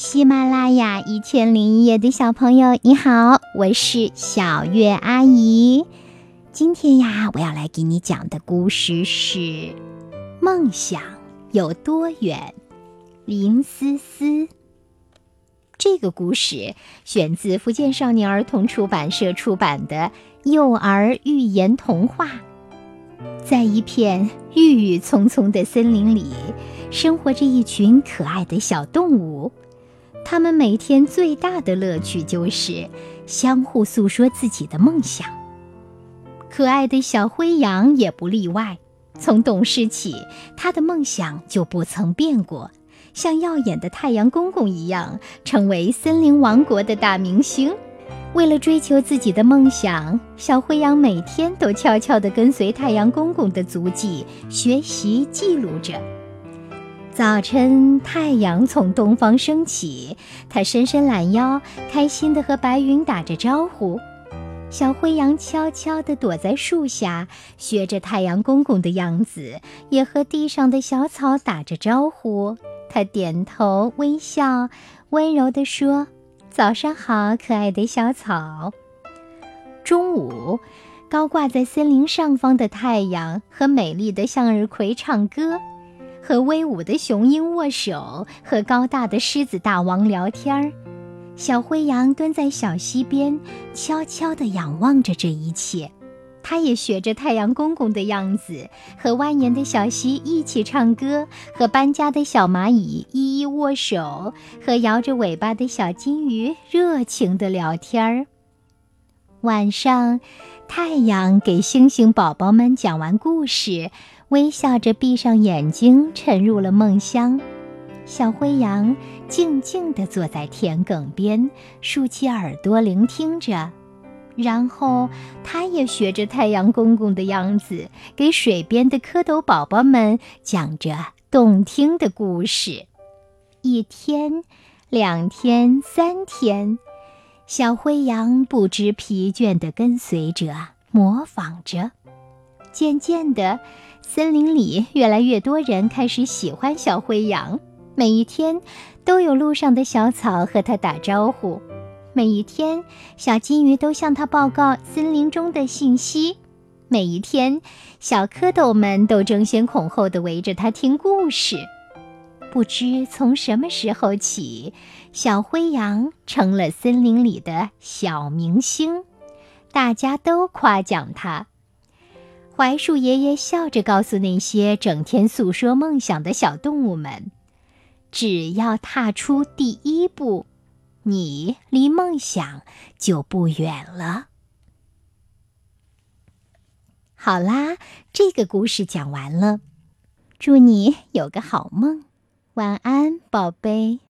喜马拉雅一千零一夜的小朋友你好，我是小月阿姨。今天呀，我要来给你讲的故事是梦想有多远，林思思。这个故事选自福建少年儿童出版社出版的幼儿寓言童话。在一片郁郁葱葱的森林里，生活着一群可爱的小动物，他们每天最大的乐趣就是相互诉说自己的梦想。可爱的小灰羊也不例外，从懂事起，它的梦想就不曾变过，像耀眼的太阳公公一样，成为森林王国的大明星。为了追求自己的梦想，小灰羊每天都悄悄地跟随太阳公公的足迹，学习记录着。早晨，太阳从东方升起，它伸伸懒腰，开心地和白云打着招呼。小灰羊悄悄地躲在树下，学着太阳公公的样子，也和地上的小草打着招呼。它点头微笑，温柔地说：“早上好，可爱的小草。”中午，高挂在森林上方的太阳和美丽的向日葵唱歌，和威武的雄鹰握手，和高大的狮子大王聊天儿。小灰羊蹲在小溪边，悄悄地仰望着这一切。它也学着太阳公公的样子，和蜿蜒的小溪一起唱歌，和搬家的小蚂蚁一一握手，和摇着尾巴的小金鱼热情地聊天儿。晚上，太阳给星星宝宝们讲完故事，微笑着闭上眼睛，沉入了梦乡。小灰羊静静地坐在田埂边，竖起耳朵聆听着。然后它也学着太阳公公的样子，给水边的蝌蚪宝宝们讲着动听的故事。一天，两天，三天，小灰羊不知疲倦地跟随着，模仿着。渐渐的，森林里越来越多人开始喜欢小灰羊，每一天都有路上的小草和它打招呼，每一天小金鱼都向它报告森林中的信息，每一天小蝌蚪们都争先恐后地围着它听故事。不知从什么时候起，小灰羊成了森林里的小明星，大家都夸奖它。槐树爷爷笑着告诉那些整天诉说梦想的小动物们：“只要踏出第一步，你离梦想就不远了。”好啦，这个故事讲完了，祝你有个好梦，晚安，宝贝。